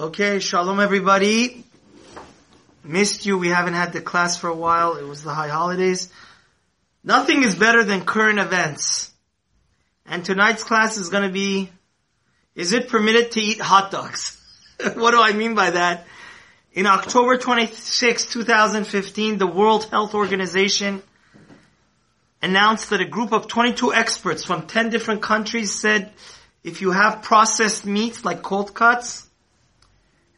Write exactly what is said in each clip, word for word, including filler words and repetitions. Okay, shalom everybody. Missed you. We haven't had the class for a while. It was the high holidays. Nothing is better than current events. And tonight's class is going to be, is it permitted to eat hot dogs? What do I mean by that? In October twenty-sixth, twenty fifteen, the World Health Organization announced that a group of twenty-two experts from ten different countries said if you have processed meats like cold cuts,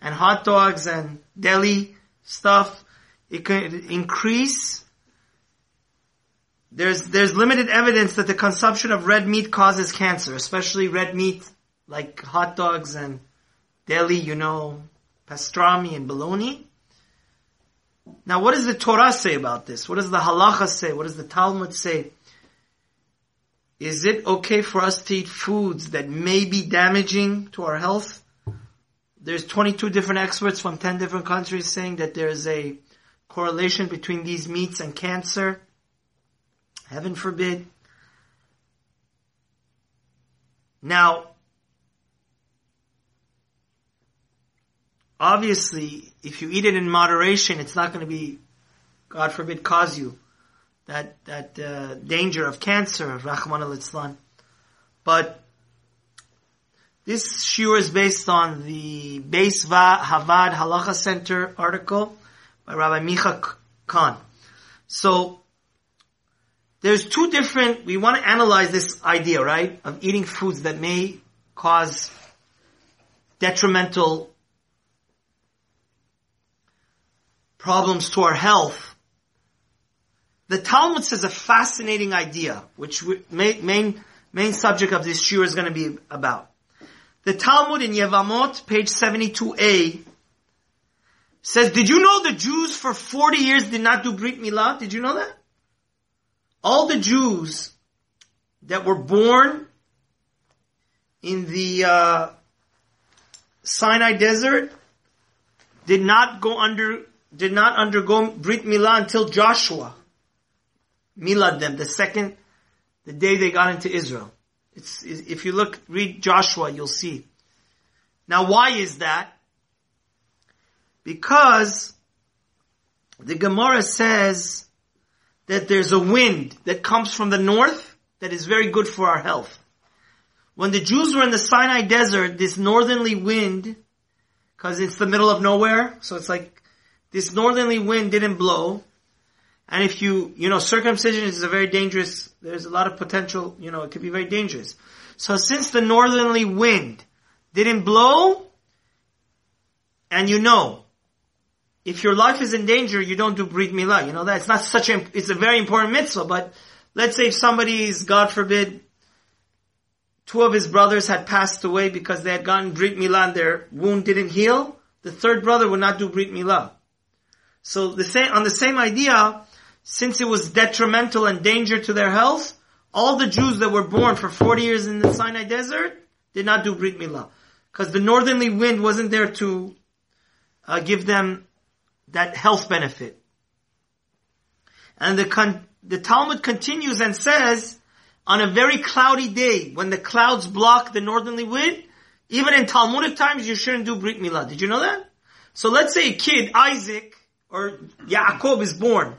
and hot dogs and deli stuff, it could increase. There's there's limited evidence that the consumption of red meat causes cancer, especially red meat like hot dogs and deli, you know, pastrami and bologna. Now, what does the Torah say about this? What does the Halacha say? What does the Talmud say? Is it okay for us to eat foods that may be damaging to our health? There's twenty-two different experts from ten different countries saying that there is a correlation between these meats and cancer. Heaven forbid. Now, obviously, if you eat it in moderation, it's not going to be, God forbid, cause you that that uh, danger of cancer, Rahman al-Islam. But this shiur is based on the Beis Vahavad Halacha Center article by Rabbi Micha Cohen. So, there's two different, we want to analyze this idea, right, of eating foods that may cause detrimental problems to our health. The Talmud says a fascinating idea, which we, main, main subject of this shiur is going to be about. The Talmud in Yevamot, page seventy-two A, says, did you know the Jews for forty years did not do Brit Milah? Did you know that? All the Jews that were born in the uh, Sinai Desert did not go under, did not undergo Brit Milah until Joshua Milad them, the second, the day they got into Israel. It's, if you look, read Joshua, you'll see. Now, why is that? Because the Gemara says that there's a wind that comes from the north that is very good for our health. When the Jews were in the Sinai Desert, this northerly wind, because it's the middle of nowhere, so it's like this northerly wind didn't blow. And if you, you know, circumcision is a very dangerous, there's a lot of potential, you know, it could be very dangerous. So since the northerly wind didn't blow, and you know, if your life is in danger, you don't do Brit Milah. You know that? It's not such a, it's a very important mitzvah, but let's say if somebody's, God forbid, two of his brothers had passed away because they had gotten Brit Milah and their wound didn't heal, the third brother would not do Brit Milah. So the same, on the same idea, since it was detrimental and danger to their health, all the Jews that were born for forty years in the Sinai Desert did not do Brit Milah. Because the northerly wind wasn't there to uh, give them that health benefit. And the, con- the Talmud continues and says, on a very cloudy day, when the clouds block the northerly wind, even in Talmudic times, you shouldn't do Brit Milah. Did you know that? So let's say a kid, Isaac, or Yaakov is born.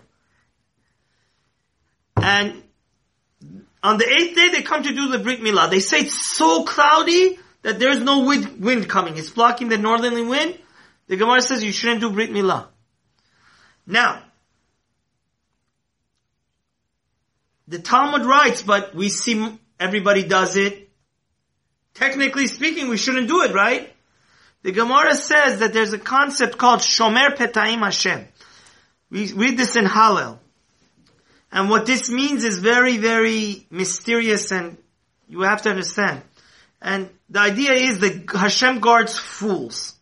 And on the eighth day, they come to do the Brit Milah. They say it's so cloudy that there's no wind, wind coming. It's blocking the northerly wind. The Gemara says you shouldn't do Brit Milah. Now, the Talmud writes, but we see everybody does it. Technically speaking, we shouldn't do it, right? The Gemara says that there's a concept called Shomer Petaim Hashem. We read this in Halel. And what this means is very, very mysterious, and you have to understand. And the idea is that Hashem guards fools.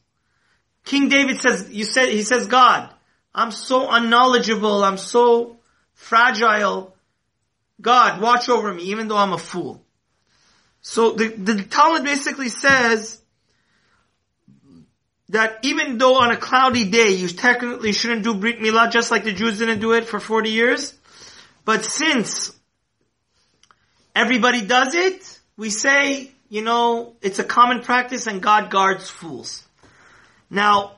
King David says, "You said," he says, "God, I'm so unknowledgeable, I'm so fragile. God, watch over me, even though I'm a fool." So the, the Talmud basically says that even though on a cloudy day you technically shouldn't do Brit Milah, just like the Jews didn't do it for forty years. But since everybody does it, we say, you know, it's a common practice and God guards fools. Now,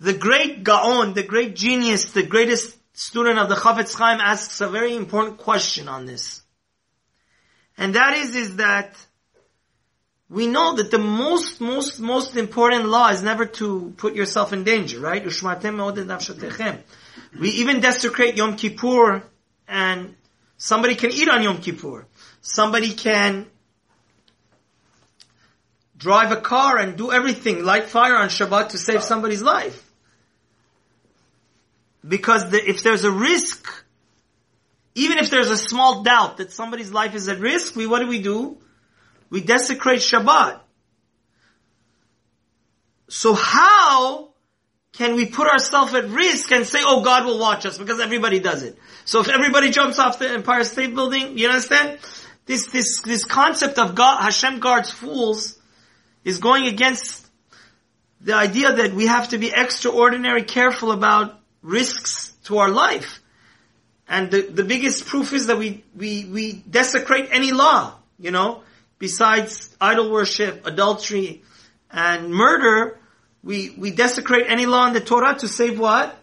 the great Gaon, the great genius, the greatest student of the Chafetz Chaim asks a very important question on this. And that is, is that we know that the most, most, most important law is never to put yourself in danger, right? We even desecrate Yom Kippur, and somebody can eat on Yom Kippur. Somebody can drive a car and do everything, light fire on Shabbat to save somebody's life. Because the, if there's a risk, even if there's a small doubt that somebody's life is at risk, we what do we do? We desecrate Shabbat. So how can we put ourselves at risk and say, oh, God will watch us, because everybody does it. So if everybody jumps off the Empire State Building, you understand? This this this concept of God, Hashem guards fools, is going against the idea that we have to be extraordinary careful about risks to our life. And the, the biggest proof is that we, we, we desecrate any law, you know, besides idol worship, adultery, and murder. We, we desecrate any law in the Torah to save what?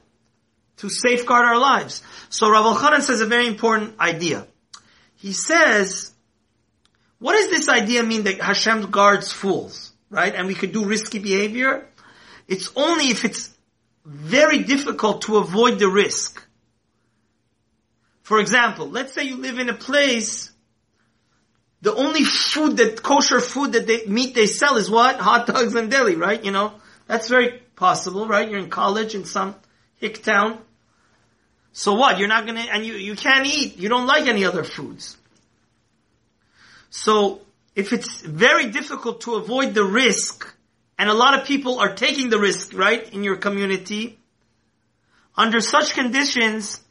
To safeguard our lives. So Rabbi Al-Khan says a very important idea. He says, what does this idea mean that Hashem guards fools, right? And we could do risky behavior? It's only if it's very difficult to avoid the risk. For example, let's say you live in a place, the only food that, kosher food that they, meat they sell is what? Hot dogs and deli, right? You know, that's very possible, right? You're in college in some hick town. So what? You're not gonna, and you, you can't eat, you don't like any other foods. So, if it's very difficult to avoid the risk, and a lot of people are taking the risk, right, in your community, under such conditions,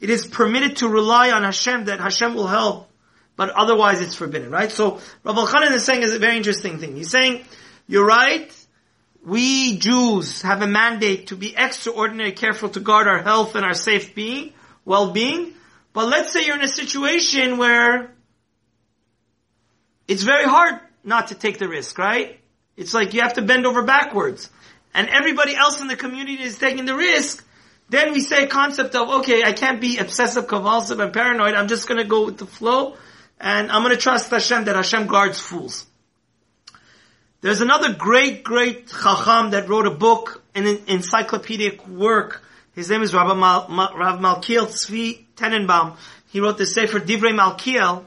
it is permitted to rely on Hashem, that Hashem will help, but otherwise it's forbidden, right? So, Rabbi Al-Khan is saying is a very interesting thing. He's saying, you're right, we Jews have a mandate to be extraordinarily careful to guard our health and our safe being, well-being, but let's say you're in a situation where it's very hard not to take the risk, right? It's like you have to bend over backwards. And everybody else in the community is taking the risk. Then we say a concept of, okay, I can't be obsessive, compulsive, and paranoid. I'm just going to go with the flow. And I'm going to trust Hashem that Hashem guards fools. There's another great, great Chacham that wrote a book, an encyclopedic work. His name is Rabbi Mal- Mal- Rav Malkiel Tzvi Tenenbaum. He wrote the Sefer Divrei Malkiel.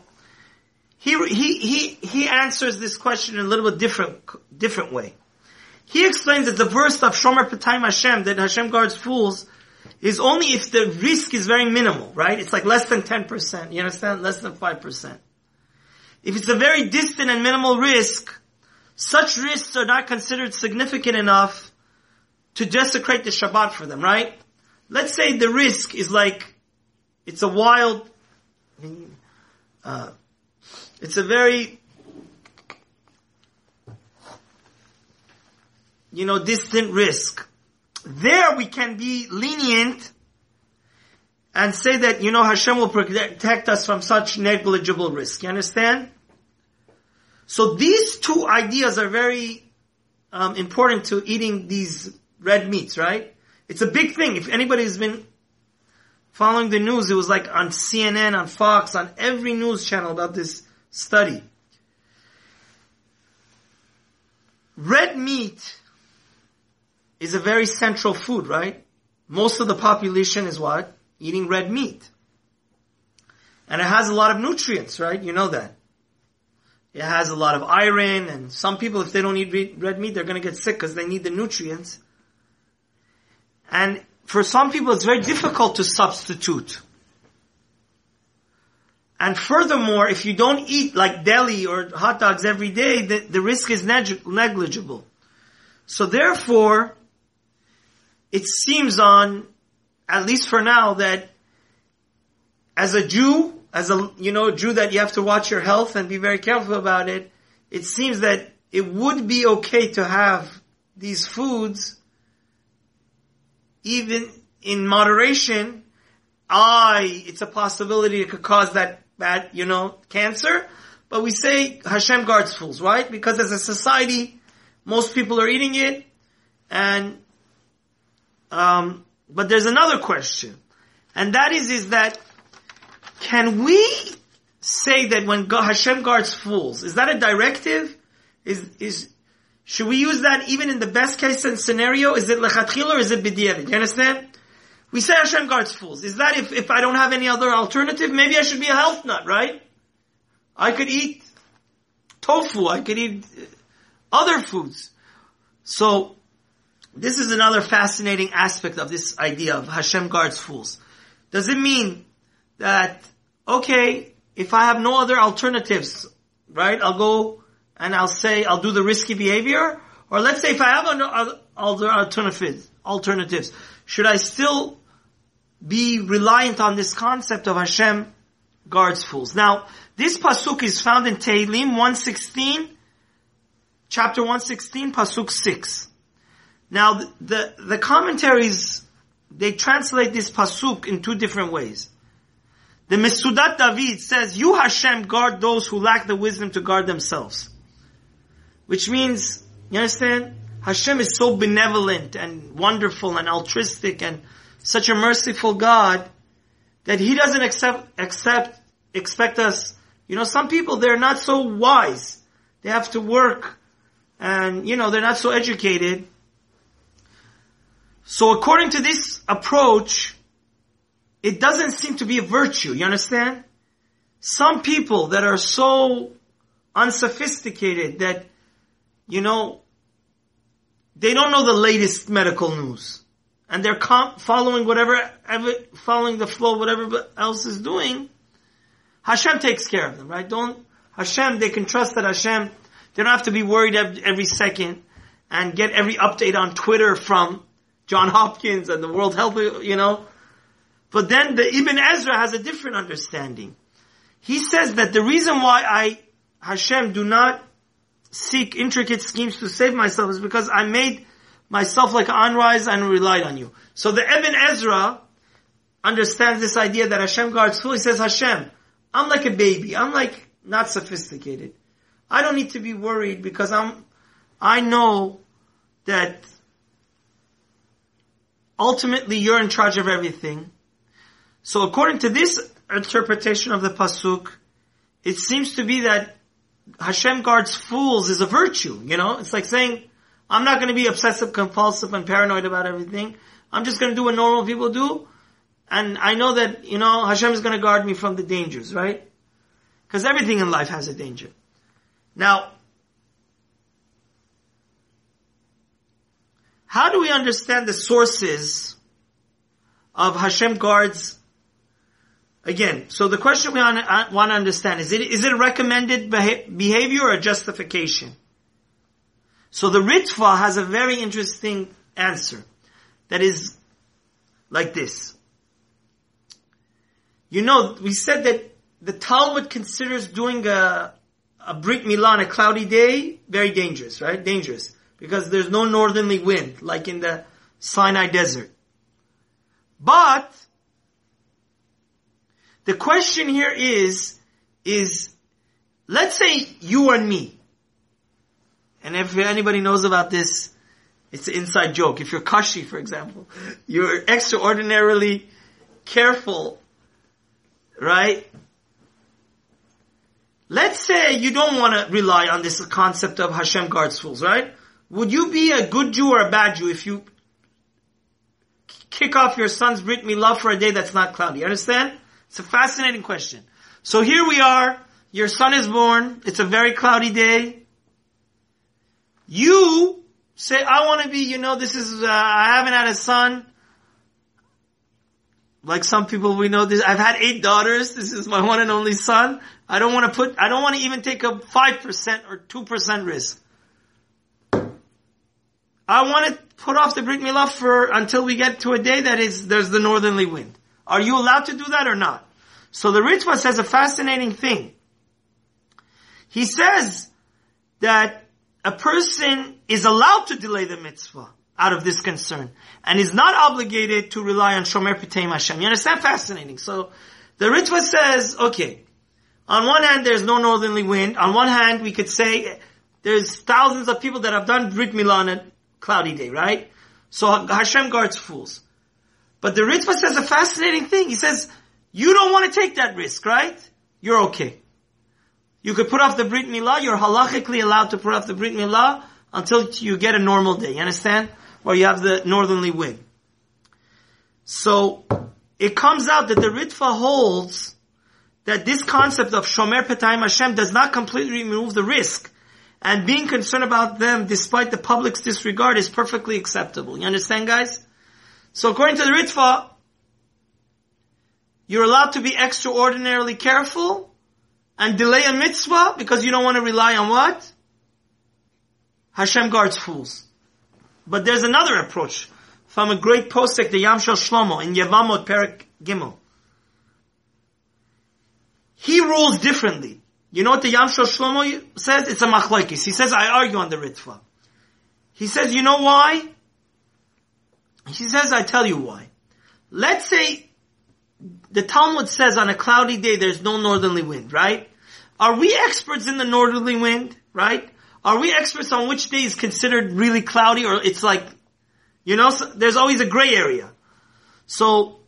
He, he, he, he answers this question in a little bit different, different way. He explains that the verse of Shomer Petaim Hashem, that Hashem guards fools, is only if the risk is very minimal, right? It's like less than ten percent, you understand? Less than five percent. If it's a very distant and minimal risk, such risks are not considered significant enough to desecrate the Shabbat for them, right? Let's say the risk is like, it's a wild, uh, It's a very, you know, distant risk. There we can be lenient and say that, you know, Hashem will protect us from such negligible risk. You understand? So these two ideas are very um, important to eating these red meats, right? It's a big thing. If anybody's been following the news, it was like on C N N, on Fox, on every news channel about this study. Red meat is a very central food, right? Most of the population is what? Eating red meat. And it has a lot of nutrients, right? You know that. It has a lot of iron, and some people, if they don't eat red meat, they're going to get sick because they need the nutrients. And for some people, it's very difficult to substitute. And furthermore, if you don't eat like deli or hot dogs every day, the, the risk is neg- negligible. So therefore, it seems on, at least for now, that as a Jew, as a, you know, Jew that you have to watch your health and be very careful about it, it seems that it would be okay to have these foods even in moderation. I, it's a possibility it could cause that bad, you know, cancer. But we say Hashem guards fools, right? Because as a society, most people are eating it. And, um, but there's another question. And that is, is that, can we say that when God, Hashem guards fools, is that a directive? Is, is, should we use that even in the best case scenario? Is it lechatchila or is it b'diavad? You understand? We say Hashem guards fools. Is that if, if I don't have any other alternative, maybe I should be a health nut, right? I could eat tofu. I could eat other foods. So, this is another fascinating aspect of this idea of Hashem guards fools. Does it mean that, okay, if I have no other alternatives, right, I'll go and I'll say, I'll do the risky behavior? Or let's say if I have other alternatives, alternatives, should I still be reliant on this concept of Hashem guards fools? Now, this pasuk is found in Tehillim one sixteen, chapter one sixteen, pasuk six. Now, the, the, the commentaries, they translate this pasuk in two different ways. The Mesudat David says, "You Hashem guard those who lack the wisdom to guard themselves." Which means, you understand? Hashem is so benevolent and wonderful and altruistic and such a merciful God that He doesn't accept, accept, expect us. You know, some people, they're not so wise. They have to work and, you know, they're not so educated. So according to this approach, it doesn't seem to be a virtue, you understand? Some people that are so unsophisticated that, you know, they don't know the latest medical news. And they're com- following whatever, following the flow, whatever else is doing. Hashem takes care of them, right? Don't, Hashem, they can trust that Hashem, they don't have to be worried every second and get every update on Twitter from John Hopkins and the World Health, you know. But then the Ibn Ezra has a different understanding. He says that the reason why I, Hashem, do not seek intricate schemes to save myself is because I made myself like an unwise and relied on you. So the Ibn Ezra understands this idea that Hashem guards fools. He says, Hashem, I'm like a baby. I'm like not sophisticated. I don't need to be worried because I'm, I know that ultimately you're in charge of everything. So according to this interpretation of the pasuk, it seems to be that Hashem guards fools is a virtue, you know? It's like saying, I'm not going to be obsessive, compulsive, and paranoid about everything. I'm just going to do what normal people do. And I know that, you know, Hashem is going to guard me from the dangers, right? Because everything in life has a danger. Now, how do we understand the sources of Hashem guards? Again, so the question we want to understand is, it, is it a recommended behavior or a justification? So the Ritva has a very interesting answer that is like this. You know, we said that the Talmud considers doing a, a Brit Milah on a cloudy day very dangerous, right? Dangerous. Because there's no northerly wind, like in the Sinai Desert. But the question here is, is, let's say you and me. And if anybody knows about this, it's an inside joke. If you're Kashi, for example, you're extraordinarily careful, right? Let's say you don't want to rely on this concept of Hashem guards fools, right? Would you be a good Jew or a bad Jew if you kick off your son's Brit Milah for a day that's not cloudy? You understand? It's a fascinating question. So here we are. Your son is born. It's a very cloudy day. You say, I want to be, you know, this is, uh, I haven't had a son. Like some people we know this, I've had eight daughters. This is my one and only son. I don't want to put, I don't want to even take a five percent or two percent risk. I want to put off the Brit Milah for, until we get to a day that is, there's the northerly wind. Are you allowed to do that or not? So the Ritva says a fascinating thing. He says that a person is allowed to delay the mitzvah out of this concern and is not obligated to rely on Shomer Petaim Hashem. You understand? Fascinating. So the Ritva says, okay, on one hand there's no northerly wind. On one hand we could say there's thousands of people that have done Brit Milah on a cloudy day, right? So Hashem guards fools. But the Ritva says a fascinating thing. He says, you don't want to take that risk, right? You're okay. You could put off the Brit Milah. You're halachically allowed to put off the Brit Milah until you get a normal day. You understand? Or you have the northerly wind. So it comes out that the Ritva holds that this concept of Shomer Petaim Hashem does not completely remove the risk. And being concerned about them despite the public's disregard is perfectly acceptable. You understand, guys? So according to the Ritva, you're allowed to be extraordinarily careful and delay a mitzvah because you don't want to rely on what? Hashem guards fools. But there's another approach from a great posek, the Yam Shel Shlomo, in Yavamot Perak Gimel. He rules differently. You know what the Yam Shel Shlomo says? It's a machlokes. He says, I argue on the Ritva. He says, you know why? He says, I tell you why. Let's say the Talmud says on a cloudy day there's no northerly wind, right? Are we experts in the northerly wind, right? Are we experts on which day is considered really cloudy or it's like, you know, so there's always a gray area. So,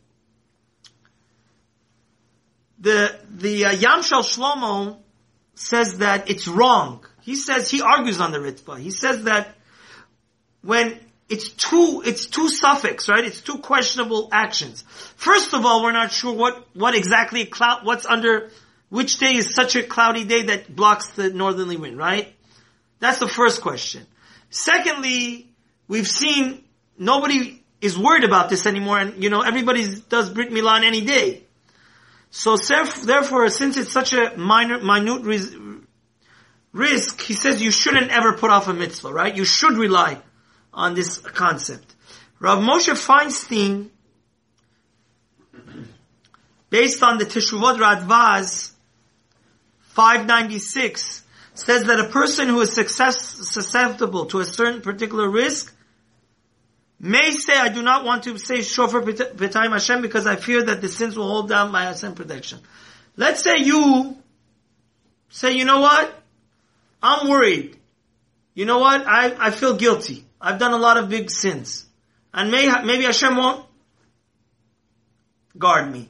the, the uh, Yam Shel Shlomo says that it's wrong. He says, he argues on the Ritva. He says that when It's two, it's two suffix, right? It's two questionable actions. First of all, we're not sure what, what exactly cloud, what's under, which day is such a cloudy day that blocks the northerly wind, right? That's the first question. Secondly, we've seen nobody is worried about this anymore and, you know, everybody does Brit Milah on any day. So therefore, since it's such a minor, minute ris- risk, he says you shouldn't ever put off a mitzvah, right? You should rely on this concept. Rav Moshe Feinstein, based on the Teshuvot Radvaz five ninety-six, says that a person who is success, susceptible to a certain particular risk may say, I do not want to say Shofar B'Tayim Hashem because I fear that the sins will hold down my Hashem protection. Let's say you say, you know what? I'm worried. You know what? I, I feel guilty. I've done a lot of big sins. And may, maybe Hashem won't guard me.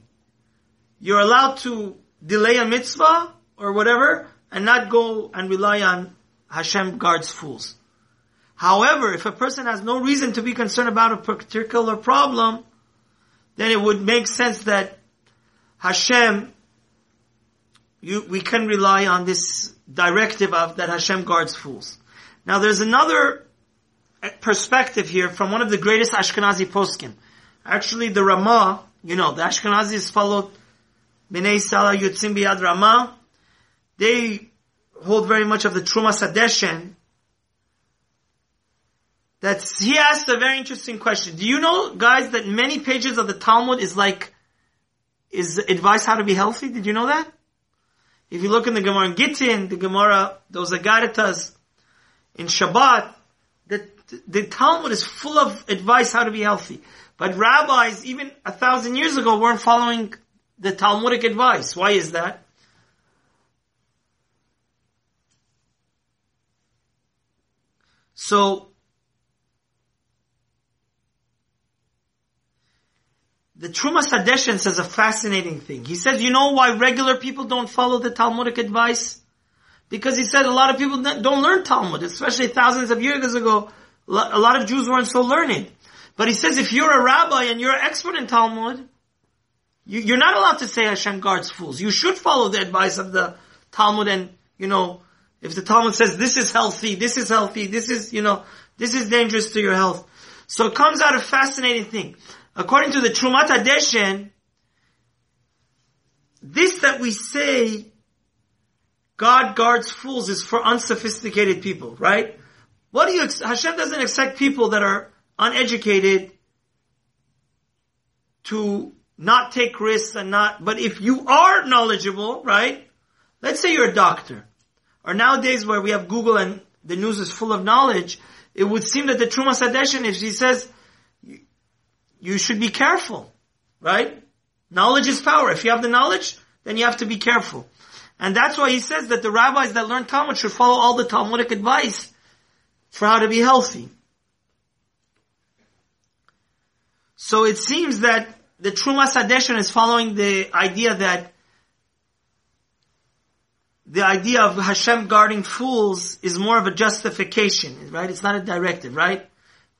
You're allowed to delay a mitzvah or whatever and not go and rely on Hashem guards fools. However, if a person has no reason to be concerned about a particular problem, then it would make sense that Hashem, you, we can rely on this directive of that Hashem guards fools. Now there's another perspective here from one of the greatest Ashkenazi poskim. Actually, the Ramah, you know, the Ashkenazis followed Bnei Salah Yotzim B'Yad Ramah. They hold very much of the Terumat HaDeshen. That's, he asked a very interesting question. Do you know, guys, that many pages of the Talmud is like, is advice how to be healthy? Did you know that? If you look in the Gemara in Gittin, the Gemara, those Agaritas, in Shabbat, the Talmud is full of advice how to be healthy. But rabbis, even a thousand years ago, weren't following the Talmudic advice. Why is that? So, the Terumat HaDeshen says a fascinating thing. He says, you know why regular people don't follow the Talmudic advice? Because he said a lot of people don't learn Talmud, especially thousands of years ago. A lot of Jews weren't so learned. But he says if you're a rabbi and you're an expert in Talmud, you, you're not allowed to say Hashem guards fools. You should follow the advice of the Talmud and, you know, if the Talmud says this is healthy, this is healthy, this is, you know, this is dangerous to your health. So it comes out a fascinating thing. According to the Terumat HaDeshen, this that we say God guards fools is for unsophisticated people, right? What do you, Hashem doesn't expect people that are uneducated to not take risks and not, but if you are knowledgeable, right? Let's say you're a doctor. Or nowadays where we have Google and the news is full of knowledge, it would seem that the Terumat HaDeshen, if she says, you should be careful, right? Knowledge is power. If you have the knowledge, then you have to be careful. And that's why he says that the rabbis that learn Talmud should follow all the Talmudic advice for how to be healthy. So it seems that the Terumat HaDeshen is following the idea that the idea of Hashem guarding fools is more of a justification, right? It's not a directive, right?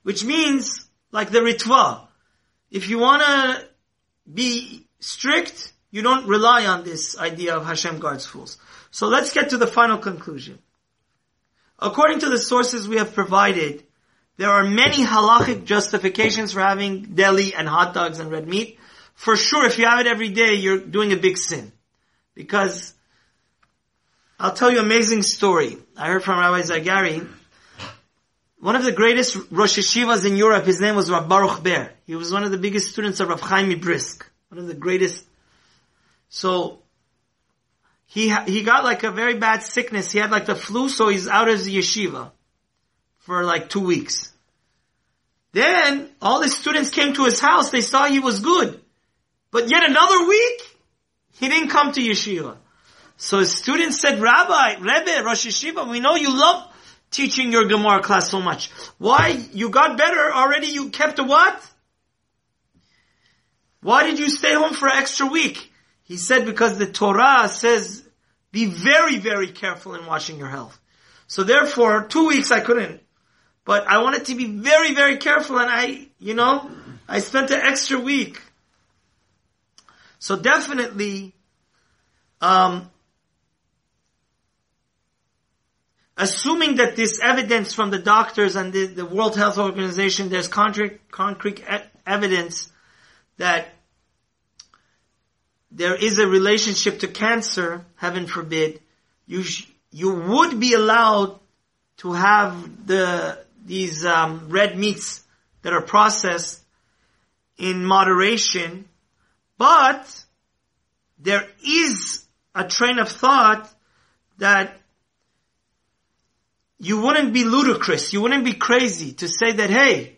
Which means, like the Ritva, if you want to be strict, you don't rely on this idea of Hashem guards fools. So let's get to the final conclusion. According to the sources we have provided, there are many halachic justifications for having deli and hot dogs and red meat. For sure, if you have it every day, you're doing a big sin. Because, I'll tell you an amazing story. I heard from Rabbi Zagari, one of the greatest Rosh Yeshivas in Europe, his name was Rav Baruch Ber. He was one of the biggest students of Rav Chaim Brisk. One of the greatest. So, he he got like a very bad sickness. He had like the flu, so he's out of the yeshiva for like two weeks. Then, all the students came to his house. They saw he was good. But yet another week, he didn't come to yeshiva. So his students said, Rabbi, Rebbe, Rosh Yeshiva, we know you love teaching your Gemara class so much. Why? You got better already? You kept a what? Why did you stay home for an extra week? He said, because the Torah says, be very, very careful in watching your health. So therefore, two weeks I couldn't. But I wanted to be very, very careful and I, you know, I spent an extra week. So definitely, um, assuming that this evidence from the doctors and the, the World Health Organization, there's concrete, concrete e- evidence that there is a relationship to cancer, heaven forbid, you sh- you would be allowed to have the these um, red meats that are processed in moderation, but there is a train of thought that you wouldn't be ludicrous, you wouldn't be crazy to say that, hey,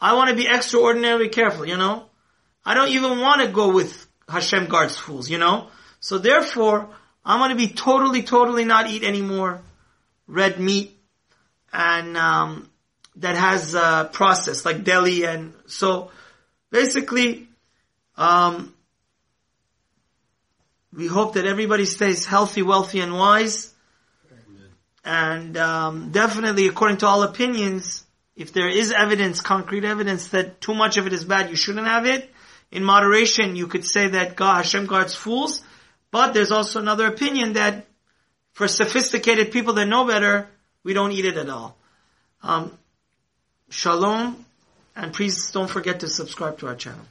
I want to be extraordinarily careful, you know? I don't even want to go with Hashem guards fools, you know? So therefore, I'm going to be totally, totally not eat any more red meat and um that has uh, process, like deli and... So, basically, um we hope that everybody stays healthy, wealthy, and wise. And um, definitely, according to all opinions, if there is evidence, concrete evidence, that too much of it is bad, you shouldn't have it. In moderation, you could say that God, Hashem guards fools. But there's also another opinion that for sophisticated people that know better, we don't eat it at all. Um, shalom, and please don't forget to subscribe to our channel.